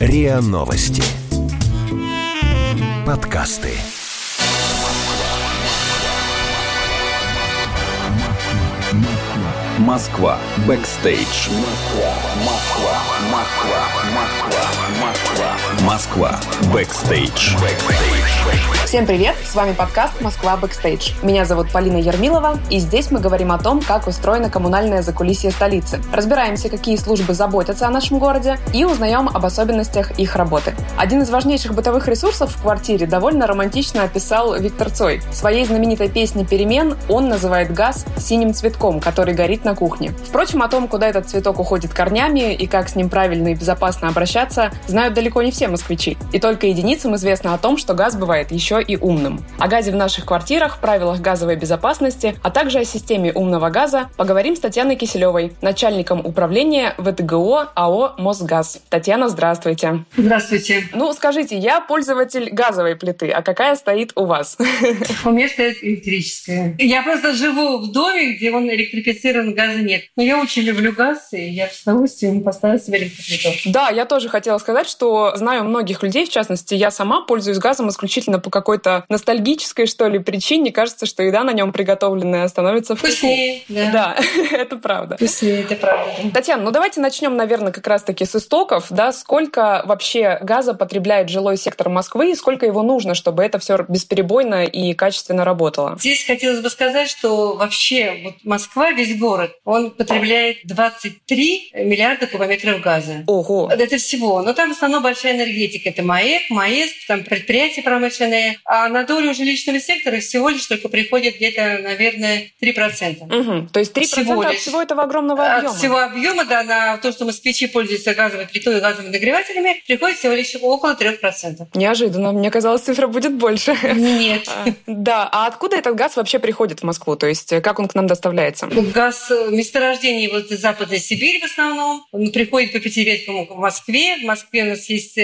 РИА Новости. Подкасты. Москва. Бэкстейдж. Москва. Бэкстейдж. Всем привет! С вами подкаст «Москва. Бэкстейдж». Меня зовут Полина Ермилова, и здесь мы говорим о том, как устроено коммунальное закулисье столицы. Разбираемся, какие службы заботятся о нашем городе, и узнаем об особенностях их работы. Один из важнейших бытовых ресурсов в квартире довольно романтично описал Виктор Цой. В своей знаменитой песне «Перемен» он называет газ синим цветком, который горит на кухне. Впрочем, о том, куда этот цветок уходит корнями и как с ним правильно и безопасно обращаться, знают далеко не все москвичи. И только единицам известно о том, что газ бывает еще и умным. О газе в наших квартирах, правилах газовой безопасности, а также о системе умного газа поговорим с Татьяной Киселевой, начальником управления ВДГО АО "Мосгаз". Татьяна, здравствуйте. Здравствуйте. Ну, скажите, я пользователь газовой плиты, а какая стоит у вас? У меня стоит электрическая. Я просто живу в доме, где он электрифицирован, газа нет. Но я очень люблю газ, и я с удовольствием поставила себе электроплиту. Да, я тоже хотела сказать, что знаю многих людей, в частности, я сама пользуюсь газом исключительно по какой-то ностальгической, что ли, причине. Кажется, что еда на нем приготовленная становится вкуснее. Да, это правда. Вкуснее, это правда. Татьяна, ну давайте начнем, наверное, как раз-таки с истоков. Да, сколько вообще газа потребляет жилой сектор Москвы и сколько его нужно, чтобы это все бесперебойно и качественно работало? Здесь хотелось бы сказать, что вообще вот Москва, весь город, он потребляет 23 миллиарда кубометров газа. Ого! Это всего. Но там в основном большая энергетика. Это МОЭК, МОЭС, там предприятия промышленные. А на долю жилищного сектора всего лишь только приходит где-то, наверное, 3%. Угу. То есть 3% от всего этого огромного объема? От всего объема, да, на то, что москвичи пользуются газовой плитой и газовыми нагревателями, приходит всего лишь около 3%. Неожиданно. Мне казалось, цифра будет больше. Нет. Да. А откуда этот газ вообще приходит в Москву? То есть как он к нам доставляется? Газ месторождений вот из Западной Сибири в основном. Он приходит по пятиветкам к Москве. В Москве у нас есть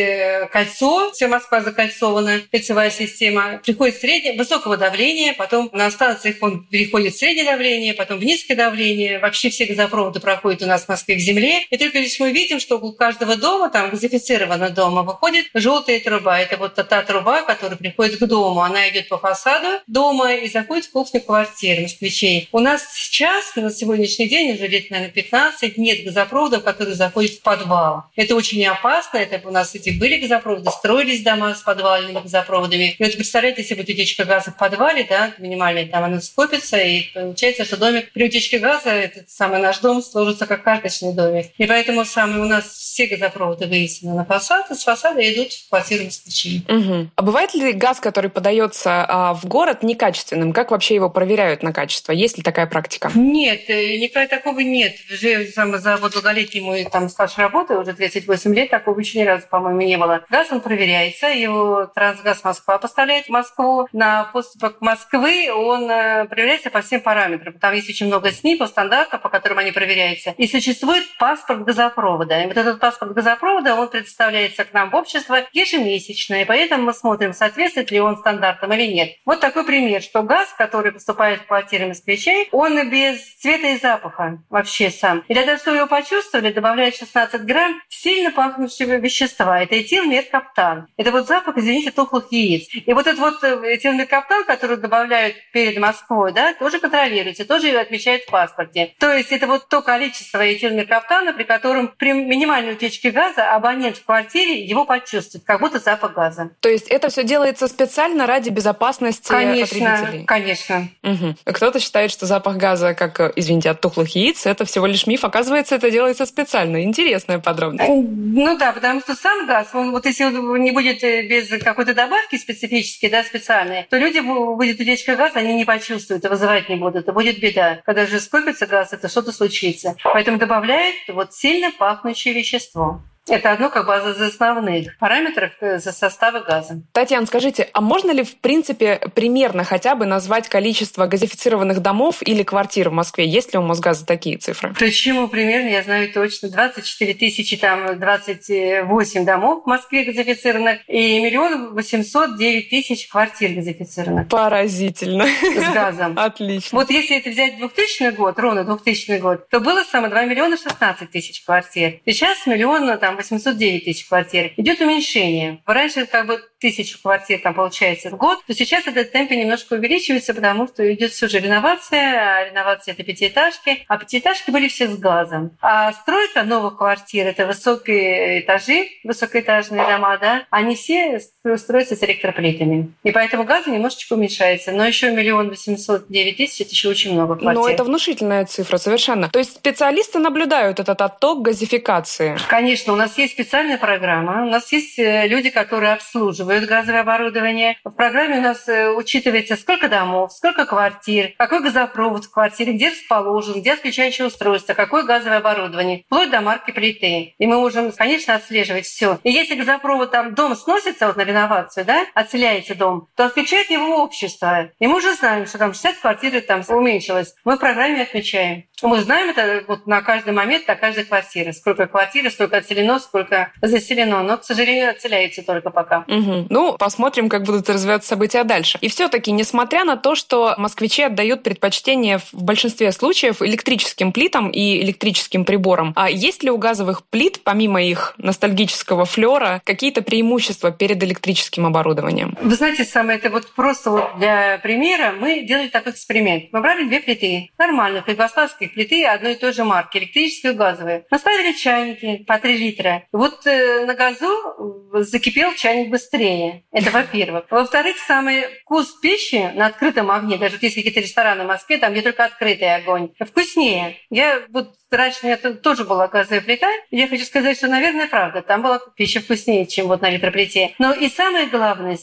кольцо, вся Москва закольцована, кольцевая система. Приходит среднее, высокого давления, потом на станциях он переходит в среднее давление, потом в низкое давление. Вообще все газопроводы проходят у нас в Москве к земле. И только лишь мы видим, что у каждого дома, там газифицированного дома, выходит желтая труба. Это вот та труба, которая приходит к дому. Она идет по фасаду дома и заходит в кухню квартиры москвичей. У нас сейчас, на сегодняшний день, уже лет, наверное, 15, нет газопроводов, которые заходят в подвал. Это очень опасно. Это у нас эти были газопроводы, строились дома с подвальными газопроводами. И вот представляете, если будет утечка газа в подвале, да, минимальная, там она скопится, и получается, что домик при утечке газа, этот самый наш дом, сложится как карточный домик. И поэтому у нас все газопроводы выведены на фасад, и с фасада идут в квартиру москвичей. Угу. А бывает ли газ, который подается в город, некачественным? Как вообще его проверяют на качество? Есть ли такая практика? Нет, никогда такого нет. Уже за долголетний мой стаж работы, уже 38 лет, такого еще ни разу, по-моему, не было. Газ, он проверяется, его Трансгаз Москва поставляет в Москву. На поступок Москвы он проверяется по всем параметрам. Там есть очень много СНИ, по стандартам, по которым они проверяются. И существует паспорт газопровода. И вот этот паспорт газопровода, он предоставляется к нам в общество ежемесячно. И поэтому мы смотрим, соответствует ли он стандартам или нет. Вот такой пример, что газ, который поступает в квартиры москвичей, он без цвета и запаха вообще сам. И для того, чтобы его почувствовали, добавляют 16 грамм сильно пахнущего вещества. Это этилмеркаптан. Это вот запах, извините, тухлых яиц. И вот этот вот этилмеркаптан, который добавляют перед Москвой, да, тоже контролируется, тоже отмечают в паспорте. То есть это вот то количество этилмеркаптана, при котором при минимальной утечке газа абонент в квартире его почувствует, как будто запах газа. То есть это все делается специально ради безопасности потребителей? Конечно. Угу. Кто-то считает, что запах газа, как, извините, от тухлых яиц, это всего лишь миф. Оказывается, это делается специально. Интересная подробность. Ну да, потому что сам газ, он вот если он не будет без какой-то добавки специфической, да, специальной, то люди, будет утечка газа, они не почувствуют, вызывать не будут. Это будет беда. Когда же скопится газ, это что-то случится. Поэтому добавляют вот сильно пахнущее вещество. Это одно как бы из основных параметров за составы газа. Татьяна, скажите, а можно ли в принципе примерно хотя бы назвать количество газифицированных домов или квартир в Москве? Есть ли у Мосгаза такие цифры? Почему примерно? Я знаю точно. 24 тысячи, 28 домов в Москве газифицированных и 1 809 000 квартир газифицированных. Поразительно. С газом. Отлично. Вот если это взять 2000 год, ровно 2000 год, то было само 2 016 000 квартир. Сейчас 1 809 000 квартир. Идет уменьшение. Раньше как бы 1000 квартир там получается в год, то сейчас этот темп немножко увеличивается, потому что идет все же реновация. А реновация — это пятиэтажки. А пятиэтажки были все с газом. А стройка новых квартир — это высокие этажи, высокоэтажные дома, да, они все строятся с электроплитами. И поэтому газа немножечко уменьшается. Но еще 1 809 000 — это еще очень много квартир. Но это внушительная цифра, совершенно. То есть специалисты наблюдают этот отток газификации? Конечно, у нас есть специальная программа, у нас есть люди, которые обслуживают газовое оборудование. В программе у нас учитывается, сколько домов, сколько квартир, какой газопровод в квартире, где расположен, где отключающее устройство, какое газовое оборудование, вплоть до марки плиты. И мы можем, конечно, отслеживать все. И если газопровод, там дом сносится вот на реновацию, да, отселяется дом, то отключает его общество. И мы уже знаем, что там 60 квартир там уменьшилось. Мы в программе отмечаем. Мы знаем это вот на каждый момент, на каждой квартире. Сколько квартир, сколько отселено, сколько заселено, но, к сожалению, отселяется только пока. Угу. Ну, посмотрим, как будут развиваться события дальше. И все-таки, несмотря на то, что москвичи отдают предпочтение в большинстве случаев электрическим плитам и электрическим приборам, а есть ли у газовых плит, помимо их ностальгического флера, какие-то преимущества перед электрическим оборудованием? Вы знаете, самое это вот просто вот для примера мы делали такой эксперимент. Мы брали две плиты, нормальных югославских плиты одной и той же марки, электрическую и газовую. Наставили чайники по 3 литра. Вот на газу закипел чайник быстрее. Это во-первых. Во-вторых, самый вкус пищи на открытом огне, даже вот есть какие-то рестораны в Москве, там где только открытый огонь, вкуснее. Я вот раньше у меня тоже была газовая плита, и я хочу сказать, что, наверное, правда, там была пища вкуснее, чем вот на электроплите. Но и самое главное,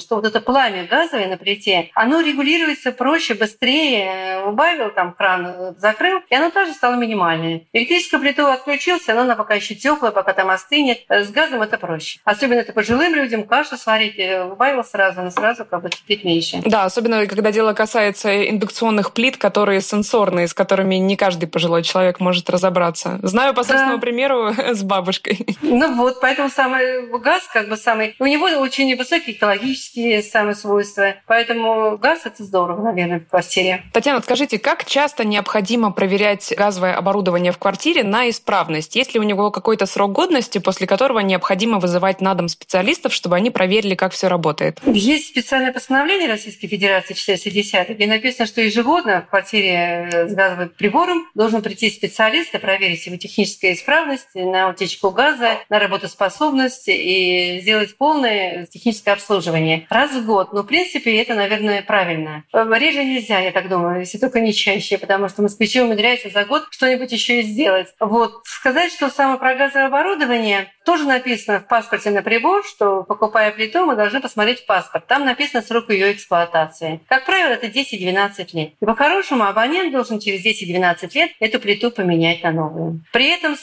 что вот это пламя газовое на плите, оно регулируется проще, быстрее. Убавил там кран, закрыл, и оно тоже стало минимальное. Электрическую плиту отключился, но она пока еще теплая, пока там остынет. С газом это проще. Особенно это пожилым людям кашу сварить. Убавил сразу, но сразу как бы теплее меньше. Да, особенно когда дело касается индукционных плит, которые сенсорные, с которыми не каждый пожилой человек может разобраться. Знаю по собственному примеру с бабушкой. Ну вот, поэтому самый газ как бы самый... У него очень высокие экологические самые свойства. Поэтому газ — это здорово, наверное, в квартире. Татьяна, скажите, как часто необходимо проверять газовое оборудование в квартире на исправность? Есть ли у него какой-то срок годности, после которого необходимо вызывать на дом специалистов, чтобы они проверили, как все работает? Есть специальное постановление Российской Федерации 410, где написано, что ежегодно в квартире с газовым прибором должен прийти специалист и проверить его техническую исправность на утечку газа, на работоспособность и сделать полное техническое обслуживание раз в год. Но в принципе это, наверное, правильно. Реже нельзя, я так думаю, если только не чаще, потому что москвичи умудряются за год что-нибудь еще и сделать. Вот сказать, что самое про газовое оборудование. Тоже написано в паспорте на прибор, что, покупая плиту, мы должны посмотреть в паспорт. Там написано срок ее эксплуатации. Как правило, это 10-12 лет. И по-хорошему абонент должен через 10-12 лет эту плиту поменять на новую. При этом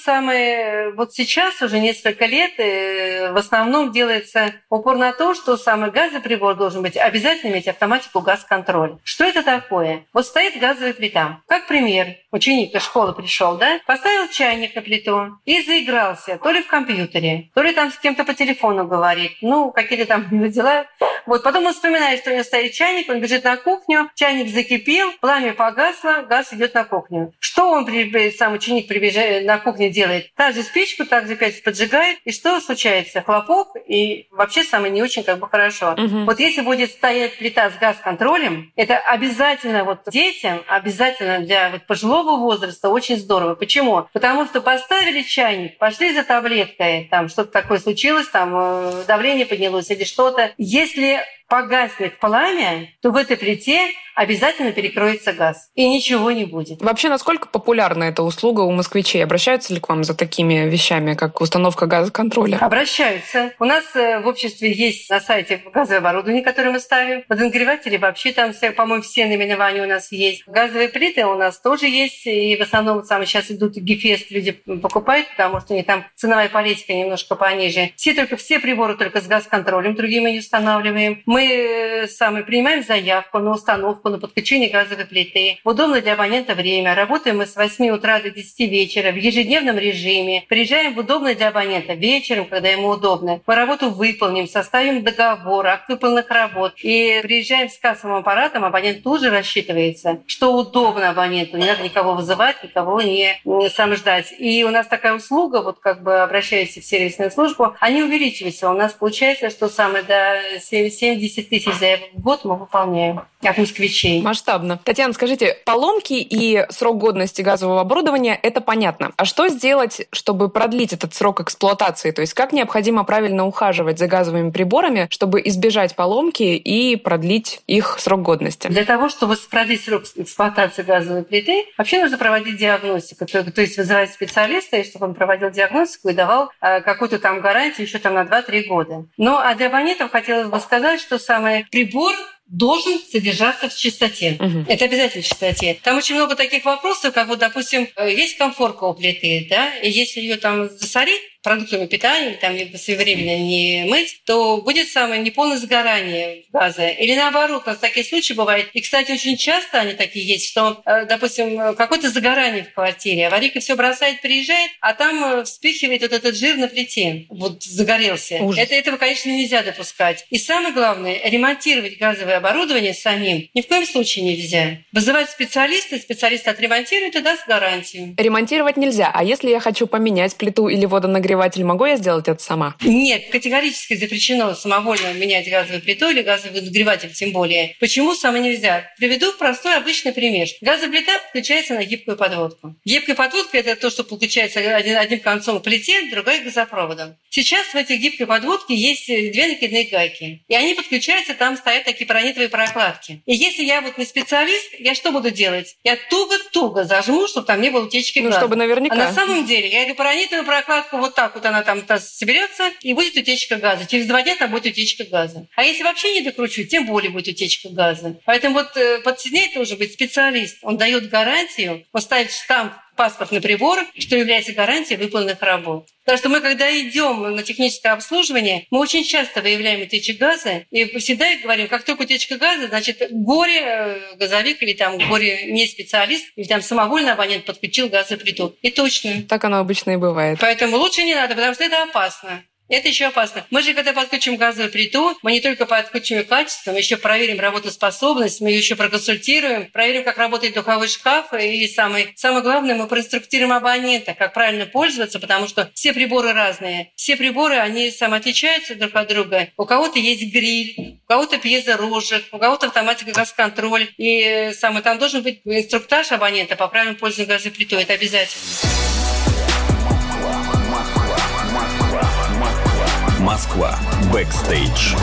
вот сейчас уже несколько лет в основном делается упор на то, что самый газоприбор должен быть обязательно иметь автоматику «Газконтроль». Что это такое? Вот стоит газовая плита. Как пример, ученик из школы пришел, да, поставил чайник на плиту и заиграл. То ли в компьютере, то ли там с кем-то по телефону говорит, ну, какие-то там дела. Вот, потом он вспоминает, что у него стоит чайник, он бежит на кухню, чайник закипел, пламя погасло, газ идет на кухню. Что он, сам ученик, на кухне делает? Та же спичку, так же опять поджигает, и что случается? Хлопок, и вообще самое не очень как бы хорошо. Угу. Вот если будет стоять плита с газконтролем, это обязательно вот детям, обязательно для вот пожилого возраста очень здорово. Почему? Потому что поставили чайник, пошли за таблеткой, там что-то такое случилось, там давление поднялось или что-то. Если погаснет пламя, то в этой плите обязательно перекроется газ, и ничего не будет. Вообще, насколько популярна эта услуга у москвичей? Обращаются ли к вам за такими вещами, как установка газоконтроля? Обращаются. У нас в обществе есть на сайте газовое оборудование, которое мы ставим. Подогреватели вообще там, по-моему, все наименования у нас есть. Газовые плиты у нас тоже есть, и в основном сейчас идут Гефест, люди покупают, потому что они там ценовая политика немножко пониже. Все приборы только с газконтролем, другие мы не устанавливаем. Мы сами принимаем заявку на установку, на подключение газовой плиты. В удобное для абонента время. Работаем мы с 8 утра до 10 вечера в ежедневном режиме. Приезжаем в удобное для абонента вечером, когда ему удобно. Мы работу выполним, составим договор, акт выполненных работ. И приезжаем с кассовым аппаратом, абонент тоже рассчитывается, что удобно абоненту. Не надо никого вызывать, никого не сам ждать. И у нас такая услуга, вот как бы обращаясь в сервисную службу, они увеличиваются. У нас получается, что до 70 тысяч заявок в год мы выполняем от москвичей. Масштабно. Татьяна, скажите, поломки и срок годности газового оборудования – это понятно. А что сделать, чтобы продлить этот срок эксплуатации? То есть как необходимо правильно ухаживать за газовыми приборами, чтобы избежать поломки и продлить их срок годности? Для того, чтобы продлить срок эксплуатации газовой плиты, вообще нужно проводить диагностику. То есть вызывать специалиста, чтобы он проводил диагностику и давал какую-то там гарантию еще на 2-3 года. Ну, а для абонентов хотелось бы сказать, что самый прибор должен содержаться в чистоте. Угу. Это обязательно в чистоте. Там очень много таких вопросов, как вот, допустим, есть комфорка у плиты, да, и если ее там засорить продуктами питания, там своевременно не мыть, то будет самое неполное сгорание газа. Или наоборот, у нас такие случаи бывают. И, кстати, очень часто они такие есть, что, допустим, какое-то загорание в квартире, аварийка все бросает, приезжает, а там вспыхивает вот этот жир на плите. Вот загорелся. Этого, конечно, нельзя допускать. И самое главное, ремонтировать газовое оборудование самим ни в коем случае нельзя. Вызывать специалиста, специалист отремонтирует и даст гарантию. Ремонтировать нельзя. А если я хочу поменять плиту или водонагреватель, могу я сделать это сама? Нет, категорически запрещено самовольно менять газовую плиту или газовый нагреватель, тем более. Почему сама нельзя? Приведу простой обычный пример. Газовая плита подключается на гибкую подводку. Гибкая подводка – это то, что подключается одним концом к плите, другой к газопроводам. Сейчас в этой гибкой подводке есть две накидные гайки. И они подключаются, там стоят такие паронитовые прокладки. И если я вот не специалист, я что буду делать? Я туго-туго зажму, чтобы там не было утечки газа. Чтобы наверняка. А на самом деле, я эту паронитовую прокладку вот так вот она там соберется и будет утечка газа. Через 2 дня там будет утечка газа. А если вообще не докручу, тем более будет утечка газа. Поэтому вот подсоединять должен быть специалист. Он дает гарантию, он ставит штамп, паспортный прибор, что является гарантией выполненных работ. Потому что мы, когда идем на техническое обслуживание, мы очень часто выявляем утечки газа и всегда говорим, как только утечка газа, значит, горе-газовик или там горе-неспециалист, или там самовольно абонент подключил газовую плиту. И точно. Так оно обычно и бывает. Поэтому лучше не надо, потому что это опасно. Это еще опасно. Мы же, когда подключим газовую плиту, мы не только подключим ее качество, мы еще проверим работоспособность, мы ее еще проконсультируем, проверим, как работает духовой шкаф, и самое главное, мы проинструктируем абонента, как правильно пользоваться, потому что все приборы разные. Все приборы, они отличаются друг от друга. У кого-то есть гриль, у кого-то пьезорожек, у кого-то автоматика газконтроль. И там должен быть инструктаж абонента по правильному пользованию газовой плитой. Это обязательно. Москва. Бэкстейдж.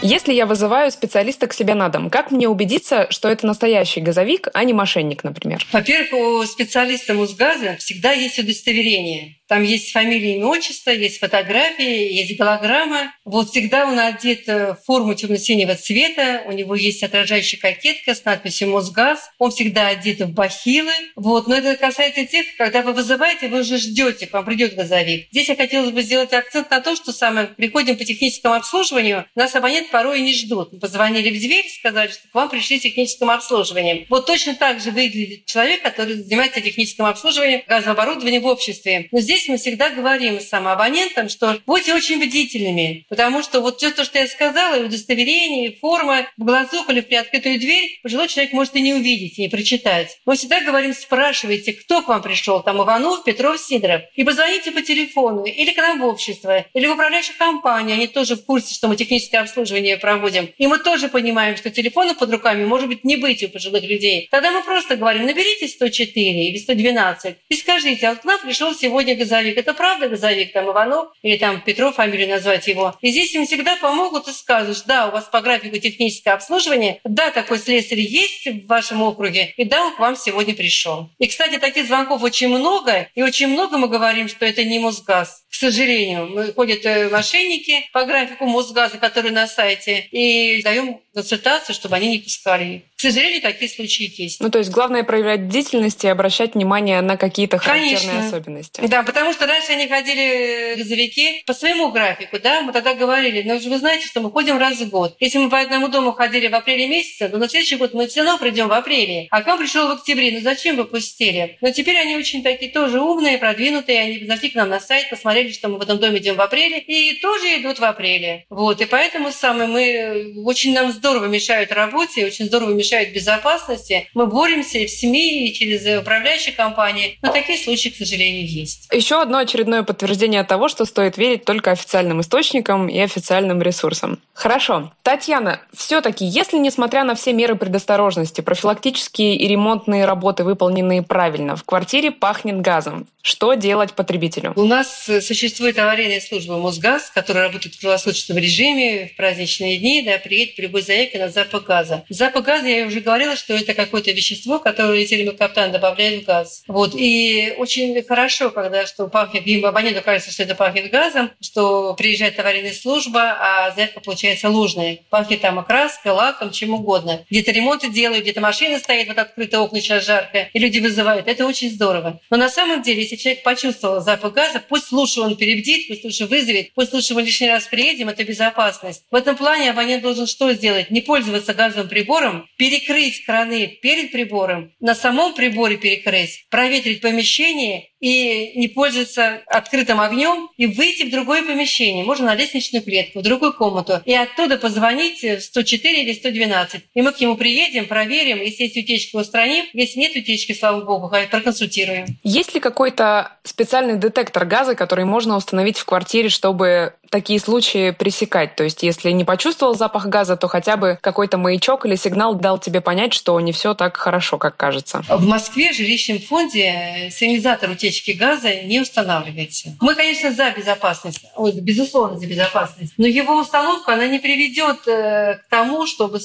Если я вызываю специалиста к себе на дом, как мне убедиться, что это настоящий газовик, а не мошенник, например? Во-первых, у специалиста Мосгаза всегда есть удостоверение. Там есть фамилия, имя, отчество, есть фотографии, есть голограмма. Вот всегда он одет в форму темно-синего цвета, у него есть отражающая кокетка с надписью «Мосгаз». Он всегда одет в бахилы. Вот. Но это касается тех, когда вы вызываете, вы уже ждете, к вам придет газовик. Здесь я хотела бы сделать акцент на то, что приходим по техническому обслуживанию, нас абонент порой не ждут. Мы позвонили в дверь, сказали, что к вам пришли техническим обслуживанием. Вот точно так же выглядит человек, который занимается техническим обслуживанием газового оборудования в обществе. Но здесь мы всегда говорим самоабонентам, что будьте очень бдительными, потому что вот все то, что я сказала, и удостоверение, и форма, в глазок или в приоткрытую дверь, пожилой человек может и не увидеть, и не прочитать. Мы всегда говорим, спрашивайте, кто к вам пришел, там Иванов, Петров, Сидоров, и позвоните по телефону, или к нам в общество, или в управляющую компанию, они тоже в курсе, что мы техническое обслуживание проводим. И мы тоже понимаем, что телефонов под руками может быть не быть у пожилых людей. Тогда мы просто говорим, наберите 104 или 112 и скажите, а к нам пришел сегодня газовик. Это правда газовик, там Иванов или там Петров, фамилию назвать его. И здесь им всегда помогут и скажут, да, у вас по графику техническое обслуживание, да, такой слесарь есть в вашем округе, и да, он к вам сегодня пришел. И, кстати, таких звонков очень много, и очень много мы говорим, что это не Мосгаз. К сожалению, ходят мошенники по графику Мосгаза, который на сайте, и даем консультацию, чтобы они не пускали. К сожалению, такие случаи есть. Ну, то есть главное проявлять бдительность и обращать внимание на какие-то характерные особенности. Да, потому что раньше они ходили газовики по своему графику, да, мы тогда говорили, но вы знаете, что мы ходим раз в год. Если мы по одному дому ходили в апреле месяце, то на следующий год мы все равно придем в апреле, а к вам пришел в октябре, ну зачем вы пустили? Но теперь они очень такие тоже умные, продвинутые, они зашли к нам на сайт, посмотрели, что мы в этом доме идем в апреле, и тоже идут в апреле. Вот, и поэтому мы очень нам здорово мешают работе, очень здорово мешают безопасности. Мы боремся и в СМИ, и через управляющие компании. Но такие случаи, к сожалению, есть. Еще одно очередное подтверждение того, что стоит верить только официальным источникам и официальным ресурсам. Хорошо. Татьяна, все-таки, если, несмотря на все меры предосторожности, профилактические и ремонтные работы выполнены правильно, в квартире пахнет газом, что делать потребителю? У нас существует аварийная служба Мосгаз, которая работает в круглосуточном режиме, в праздничные дни, да, приедет при любой заявке на запах газа. Запах газа, я уже говорила, что это какое-то вещество, которое этилмеркаптан добавляет в газ. Вот. И очень хорошо, когда что пахнет, им абоненту кажется, что это пахнет газом, что приезжает аварийная служба, а заявка получается ложная. Пахнет там окраска, лаком, чем угодно. Где-то ремонты делают, где-то машина стоит, вот открытые окна, сейчас жарко, и люди вызывают. Это очень здорово. Но на самом деле, если человек почувствовал запах газа, пусть лучше он перебдит, пусть лучше вызовет, пусть лучше мы лишний раз приедем, это безопасность. В этом плане абонент должен что сделать? Не пользоваться газовым прибором, перекрыть краны перед прибором, на самом приборе перекрыть, проветрить помещение и не пользоваться открытым огнем и выйти в другое помещение, можно на лестничную клетку, в другую комнату, и оттуда позвонить в 104 или 112. И мы к нему приедем, проверим, если есть утечка, устраним, если нет утечки, слава богу, проконсультируем. Есть ли какой-то специальный детектор газа, который можно установить в квартире, чтобы такие случаи пресекать? То есть если не почувствовал запах газа, то хотя бы какой-то маячок или сигнал дал тебе понять, что не все так хорошо, как кажется. В Москве в жилищном фонде сигнализатор утечки газа не устанавливается. Мы, конечно, за безопасность, безусловно, за безопасность, но его установка, она не приведет к тому, чтобы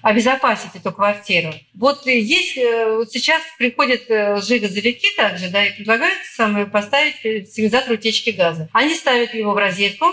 обезопасить эту квартиру. Вот есть, сейчас приходят лжегазовики также, да, и предлагают поставить сигнализатор утечки газа. Они ставят его в розетку,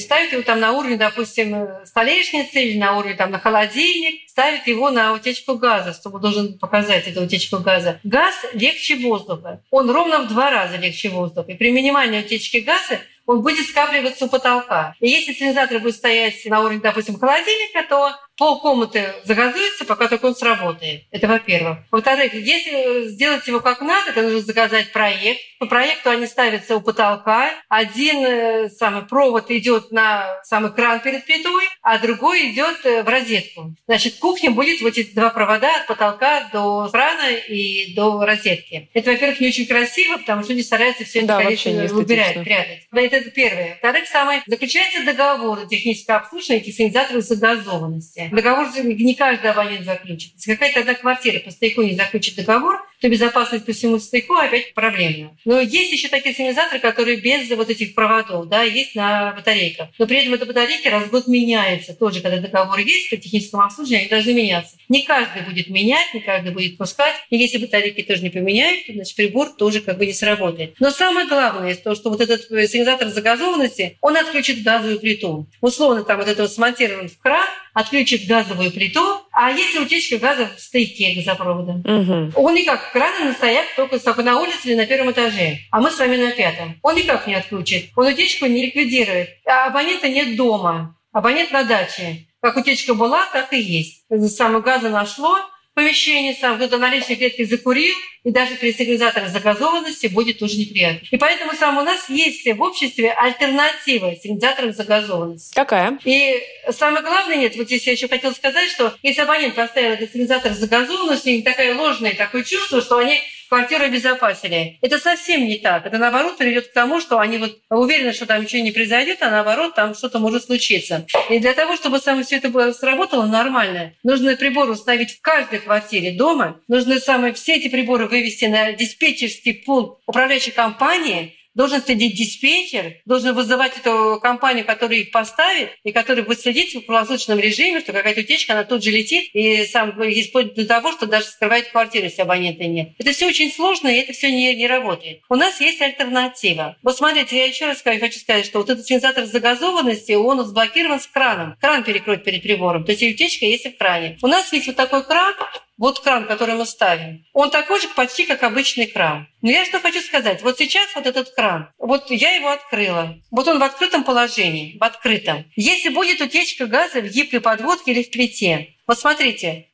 ставят его там на уровне, допустим, столешницы или на уровне там на холодильник, ставят его на утечку газа, чтобы должен показать эту утечку газа. Газ легче воздуха. Он ровно в 2 раза легче воздуха. И при минимальной утечке газа он будет скапливаться у потолка. И если сигнализатор будет стоять на уровне, допустим, холодильника, то полкомнаты загазуется, пока только он сработает. Это во-первых. Во-вторых, если сделать его как надо, то нужно заказать проект. По проекту они ставятся у потолка. Один провод идет на кран перед плитой, а другой идет в розетку. Значит, кухня будет вот эти 2 провода от потолка до крана и до розетки. Это, во-первых, не очень красиво, потому что они стараются все это, конечно, убирать, прятать. Это первое. Во-вторых, заключается договор технического обслуживания и сигнализаторов загазованности. Договор не каждый абонент заключит. Если какая-то одна квартира по стояку не заключит договор, то безопасность по всему стояку опять проблемна. Но есть еще такие сигнализаторы, которые без вот этих проводов, да, есть на батарейках. Но при этом эти батарейки раз в год меняются. Тоже, когда договор есть по техническому обслуживанию, они должны меняться. Не каждый будет менять, не каждый будет пускать. И если батарейки тоже не поменяют, то, значит, прибор тоже не сработает. Но самое главное, то, что вот этот сигнализатор загазованности, он отключит газовую плиту. Условно, смонтирован в кран, отключит газовую плиту, а если утечка газа в стояке газопровода? Угу. Он никак, краны на стояк только на улице или на 1-м этаже, а мы с вами на 5-м. Он никак не отключит, он утечку не ликвидирует. А абонента нет дома, абонент на даче. Как утечка была, так и есть. Газа нашло помещение, кто-то на лестничной клетке закурил, и даже при сигнализаторе загазованности будет уже неприятно. И поэтому у нас есть в обществе альтернатива сигнализаторам загазованности. Какая? И самое главное, здесь я еще хотела сказать, что если абонент поставил этот сигнализатор загазованности, у них такое чувство, что они квартиру обезопасили. Это совсем не так. Это, наоборот, приведет к тому, что они уверены, что там ничего не произойдет, а наоборот, там что-то может случиться. И для того, чтобы все это сработало нормально, нужно приборы установить в каждой квартире дома, нужно все эти приборы вывести на диспетчерский пункт управляющей компании, должен следить диспетчер, должен вызывать эту компанию, которая их поставит, и которая будет следить в круглосуточном режиме, что какая-то утечка, она тут же летит, и сам вплоть до того, что даже скрывает квартиру, если абонента нет. Это все очень сложно, и это все не работает. У нас есть альтернатива. Вот смотрите, я еще раз хочу сказать, что вот этот сенсатор загазованности, он сблокирован с краном. Кран перекроет перед прибором, то есть и утечка есть и в кране. У нас есть вот такой кран, вот кран, который мы ставим, он такой же почти как обычный кран. Но я что хочу сказать, вот сейчас вот этот кран, вот я его открыла, вот он в открытом положении, в открытом. Если будет утечка газа в гибкой подводке или в плите, вот смотрите,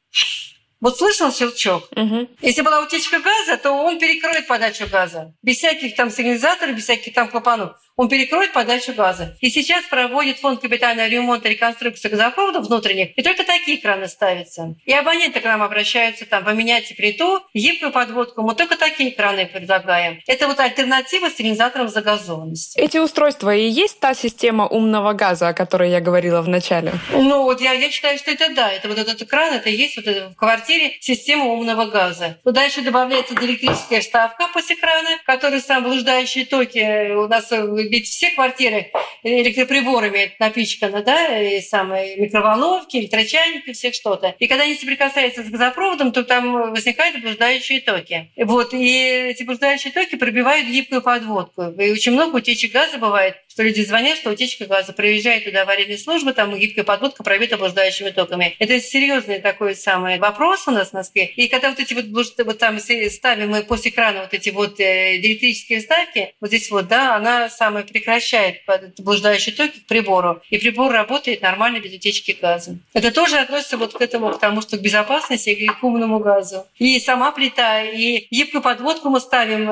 вот слышал щелчок? Угу. Если была утечка газа, то он перекроет подачу газа. Без всяких там сигнализаторов, без всяких там клапанов. Он перекроет подачу газа. И сейчас проводит фонд капитального ремонта и реконструкции газопроводов внутренних, и только такие краны ставятся. И абоненты к нам обращаются, там, поменяйте плиту, гибкую подводку. Мы только такие краны предлагаем. Это вот альтернатива сигнализаторам загазованности. Эти устройства и есть та система умного газа, о которой я говорила в начале? Ну, вот я считаю, что это да. Это вот этот кран, это и есть вот это в квартире система умного газа. Туда еще добавляется диэлектрическая вставка после крана, которая сам блуждающие токи у нас... Ведь все квартиры электроприборами напичканы, да, и самые микроволновки, электрочайники, все что-то. И когда они соприкасаются с газопроводом, то там возникают блуждающие токи. Вот, и эти блуждающие токи пробивают гибкую подводку. И очень много утечек газа бывает, что люди звонят, что утечка газа. Приезжает туда аварийная служба, там гибкая подводка пробита блуждающими токами. Это серьезный такой самый вопрос у нас в Москве. И когда вот эти вот там ставим мы после крана вот эти вот диэлектрические вставки, вот здесь вот, да, она самая прекращает блуждающие токи к прибору, и прибор работает нормально без утечки газа. Это тоже относится вот к этому, к тому, что к безопасности и к умному газу. И сама плита, и гибкую подводку мы ставим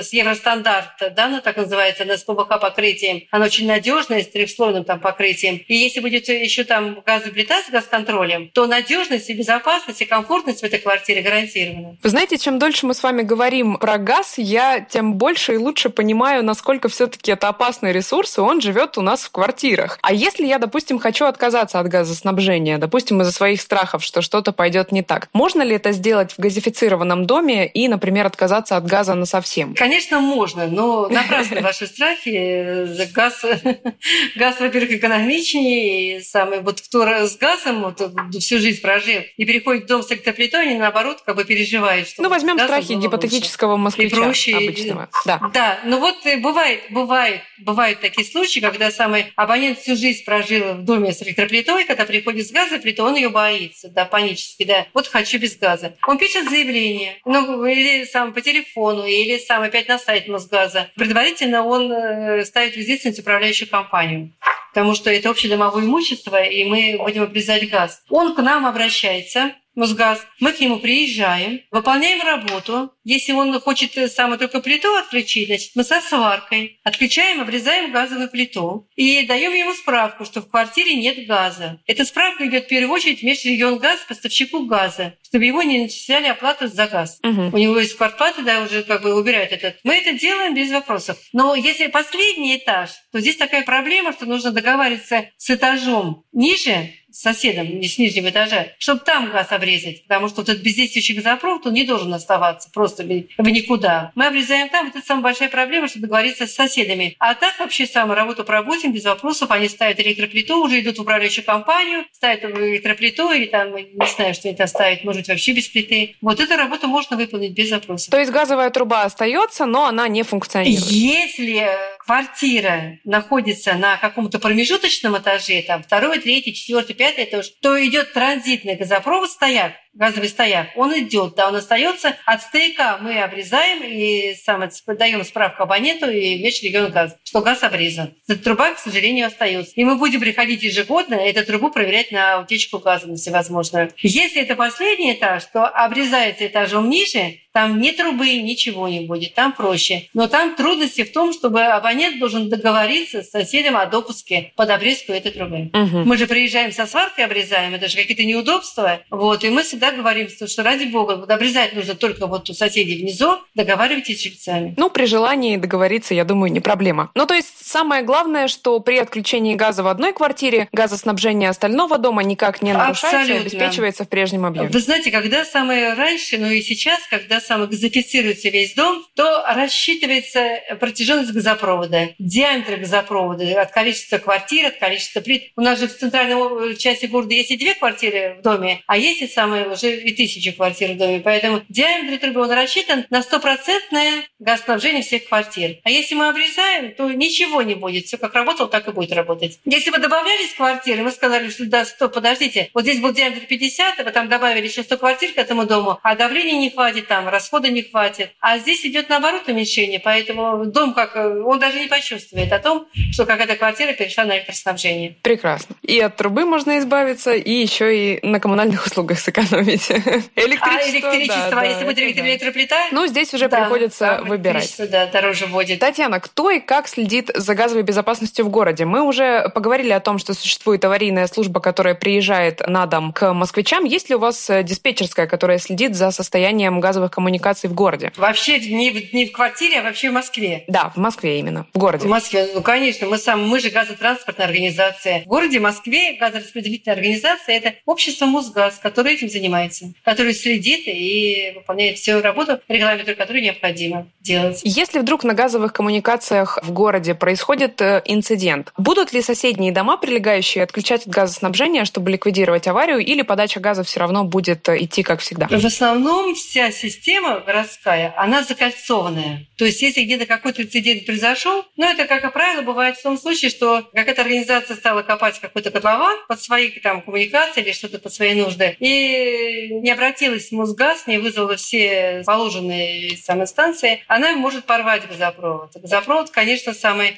с евростандарта, да, она так называется, она с ПБК покрытием. Она очень надежная, с трехслойным там покрытием. И если будет еще там газовая плита с газконтролем, то надежность и безопасность и комфортность в этой квартире гарантирована. Вы знаете, чем дольше мы с вами говорим про газ, я тем больше и лучше понимаю, насколько все-таки это опасный ресурс, и он живет у нас в квартирах. А если я, допустим, хочу отказаться от газоснабжения, допустим, из-за своих страхов, что что-то пойдет не так, можно ли это сделать в газифицированном доме и, например, отказаться от газа насовсем? Конечно, можно, но напрасно ваши страхи. Газ, во-первых, экономичнее, и самый вот кто с газом всю жизнь прожил и переходит в дом с электроплитой, они наоборот как бы переживают. Ну, возьмем страхи гипотетического москвича обычного. Да, ну вот бывают такие случаи, когда самый абонент всю жизнь прожил в доме с электроплитой, когда приходит с газовой плитой, он ее боится, да, панически, да, вот хочу без газа. Он пишет заявление, ну, или сам по телефону, или сам опять на сайт Мосгаза. Предварительно он ставит в известность управляющую компанию, потому что это общедомовое имущество, и мы будем обрезать газ. Он к нам обращается, Мосгаз, мы к нему приезжаем, выполняем работу. Если он хочет сам только плиту отключить, значит, мы со сваркой отключаем, обрезаем газовую плиту и даем ему справку, что в квартире нет газа. Эта справка идет в первую очередь в Межрегионгаз поставщику газа, чтобы его не начисляли оплату за газ. Угу. У него есть квартплата, да, уже как бы убирают этот. Мы это делаем без вопросов. Но если последний этаж, то здесь такая проблема, что нужно договариваться с этажом ниже, с соседом, не с нижнего этажа, чтобы там газ обрезать, потому что вот этот бездействующий газопровод, он не должен оставаться просто в никуда. Мы обрезаем там, вот это самая большая проблема, чтобы договориться с соседами. А так вообще самую работу проводим без вопросов, они ставят электроплиту, уже идут в управляющую компанию, ставят электроплиту или там, не знаю, что они там ставят, может быть, вообще без плиты. Вот эту работу можно выполнить без вопросов. То есть газовая труба остается, но она не функционирует? Если квартира находится на каком-то промежуточном этаже, там второй, третий, четвертый, пятый этаж, то идет транзитный газопровод, стояк, газовый стояк, он идет, да, он остается. От стояка мы обрезаем и даем справку абоненту и Межрегионгаз, что газ обрезан. Эта труба, к сожалению, остается. И мы будем приходить ежегодно эту трубу проверять на утечку газа, на всевозможную. Если это последний этаж, то обрезается этажом ниже, там ни трубы, ничего не будет, там проще. Но там трудности в том, чтобы абонент должен договориться с соседом о допуске под обрезку этой трубы. Угу. Мы же приезжаем со сваркой, обрезаем, это же какие-то неудобства, вот, и мы всегда говорим, что ради бога, вот обрезать нужно только вот у соседей внизу, договаривайтесь с жильцами. Ну, при желании договориться, я думаю, не проблема. Ну, то есть самое главное, что при отключении газа в одной квартире газоснабжение остального дома никак не нарушается и обеспечивается в прежнем объеме. Вы знаете, когда самое раньше, ну и сейчас, когда газифицируется весь дом, то рассчитывается протяженность газопровода, диаметр газопровода от количества квартир, от количества плит. У нас же в центральной части города есть и 2 квартиры в доме, а есть и самые уже и 1000 квартир в доме. Поэтому диаметр трубы, он рассчитан на 100% газоснабжение всех квартир. А если мы обрезаем, то ничего не будет. Все как работало, так и будет работать. Если бы добавлялись квартиры, мы сказали, что да, 100, подождите, вот здесь был диаметр 50, а потом добавили еще 100 квартир к этому дому, а давления не хватит, там расхода не хватит. А здесь идет наоборот уменьшение, поэтому дом, как он даже не почувствует о том, что какая-то квартира перешла на электроснабжение. Прекрасно. И от трубы можно избавиться, и еще и на коммунальных услугах сэкономить. Электричество, да, если будет электроплита. Ну, здесь уже приходится выбирать. Да, дороже будет. Татьяна, кто и как следит за газовой безопасностью в городе? Мы уже поговорили о том, что существует аварийная служба, которая приезжает на дом к москвичам. Есть ли у вас диспетчерская, которая следит за состоянием газовых коммуникаций в городе? Вообще не в квартире, а вообще в Москве. Да, в Москве именно, в городе. В Москве, ну, конечно, мы же газотранспортная организация. В городе Москве газораспределительная организация – это общество «Мосгаз», которое этим занимается, которое следит и выполняет всю работу, регламенту, которую необходимо делать. Если вдруг на газовых коммуникациях в городе происходит инцидент, будут ли соседние дома, прилегающие, отключать от газоснабжения, чтобы ликвидировать аварию, или подача газа все равно будет идти, как всегда? В основном вся система городская, она закольцованная. То есть если где-то какой-то инцидент произошел, это, как правило, бывает в том случае, что какая-то организация стала копать какой-то котлован под свои коммуникации или что-то под свои нужды, и не обратилась в Мосгаз, не вызвала все положенные станции, она может порвать газопровод. Газопровод, конечно,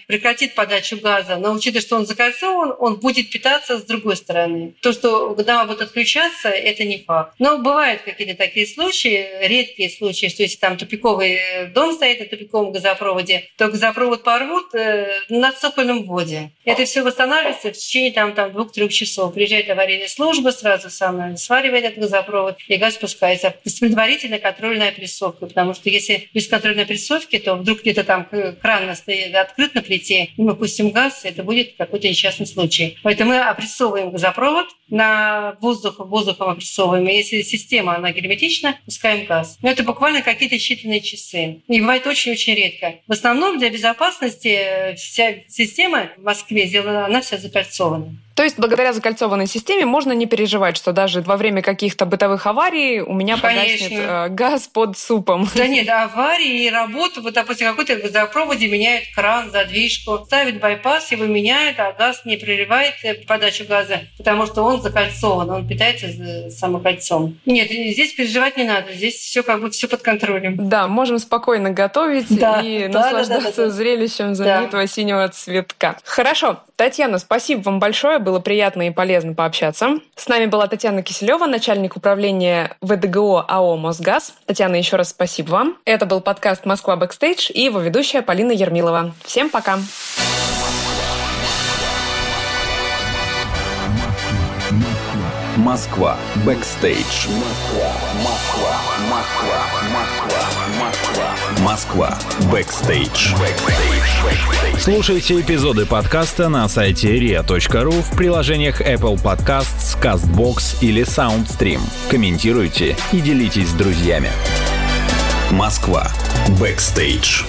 прекратит подачу газа, но учитывая, что он закольцован, он будет питаться с другой стороны. То, что дома будут отключаться, это не факт. Но бывают какие-то такие случаи, редкие случаи, что если тупиковый дом стоит на тупиковом газопроводе, то газопровод порвут на цокольном вводе. Это все восстанавливается в течение 2-3 часов. Приезжает аварийная служба, сразу сваривает этот газопровод, и газ спускается. С предварительной контрольной опрессовкой, потому что если без контрольной опрессовки, то вдруг где-то кран стоит открыт на плите, и мы пустим газ, это будет какой-то несчастный случай. Поэтому мы опрессовываем газопровод на воздухом опрессовываем. И если система, она герметична, пускаем газ. Но это буквально какие-то считанные часы. И бывает очень-очень редко. В основном для безопасности вся система в Москве сделана, она вся закольцована. То есть благодаря закольцованной системе можно не переживать, что даже во время каких-то бытовых аварий у меня погаснет газ под супом. Да нет, аварии и работы. Вот, допустим, какой-то газопроводе меняют кран, задвижку, ставят байпас, его меняют, а газ не прерывает подачу газа, потому что он закольцован, он питается самокольцом. Нет, здесь переживать не надо, здесь все все под контролем. Да, можем спокойно готовить и наслаждаться зрелищем знаменитого синего цветка. Хорошо, Татьяна, спасибо вам большое. Было приятно и полезно пообщаться. С нами была Татьяна Киселева, начальник управления ВДГО АО «Мосгаз». Татьяна, еще раз спасибо вам. Это был подкаст «Москва Бэкстейдж» и его ведущая Полина Ермилова. Всем пока! Москва Бэкстейдж. Москва Бэкстейдж. Слушайте эпизоды подкаста на сайте ria.ru, в приложениях Apple Podcasts, CastBox или SoundStream. Комментируйте и делитесь с друзьями. Москва Бэкстейдж.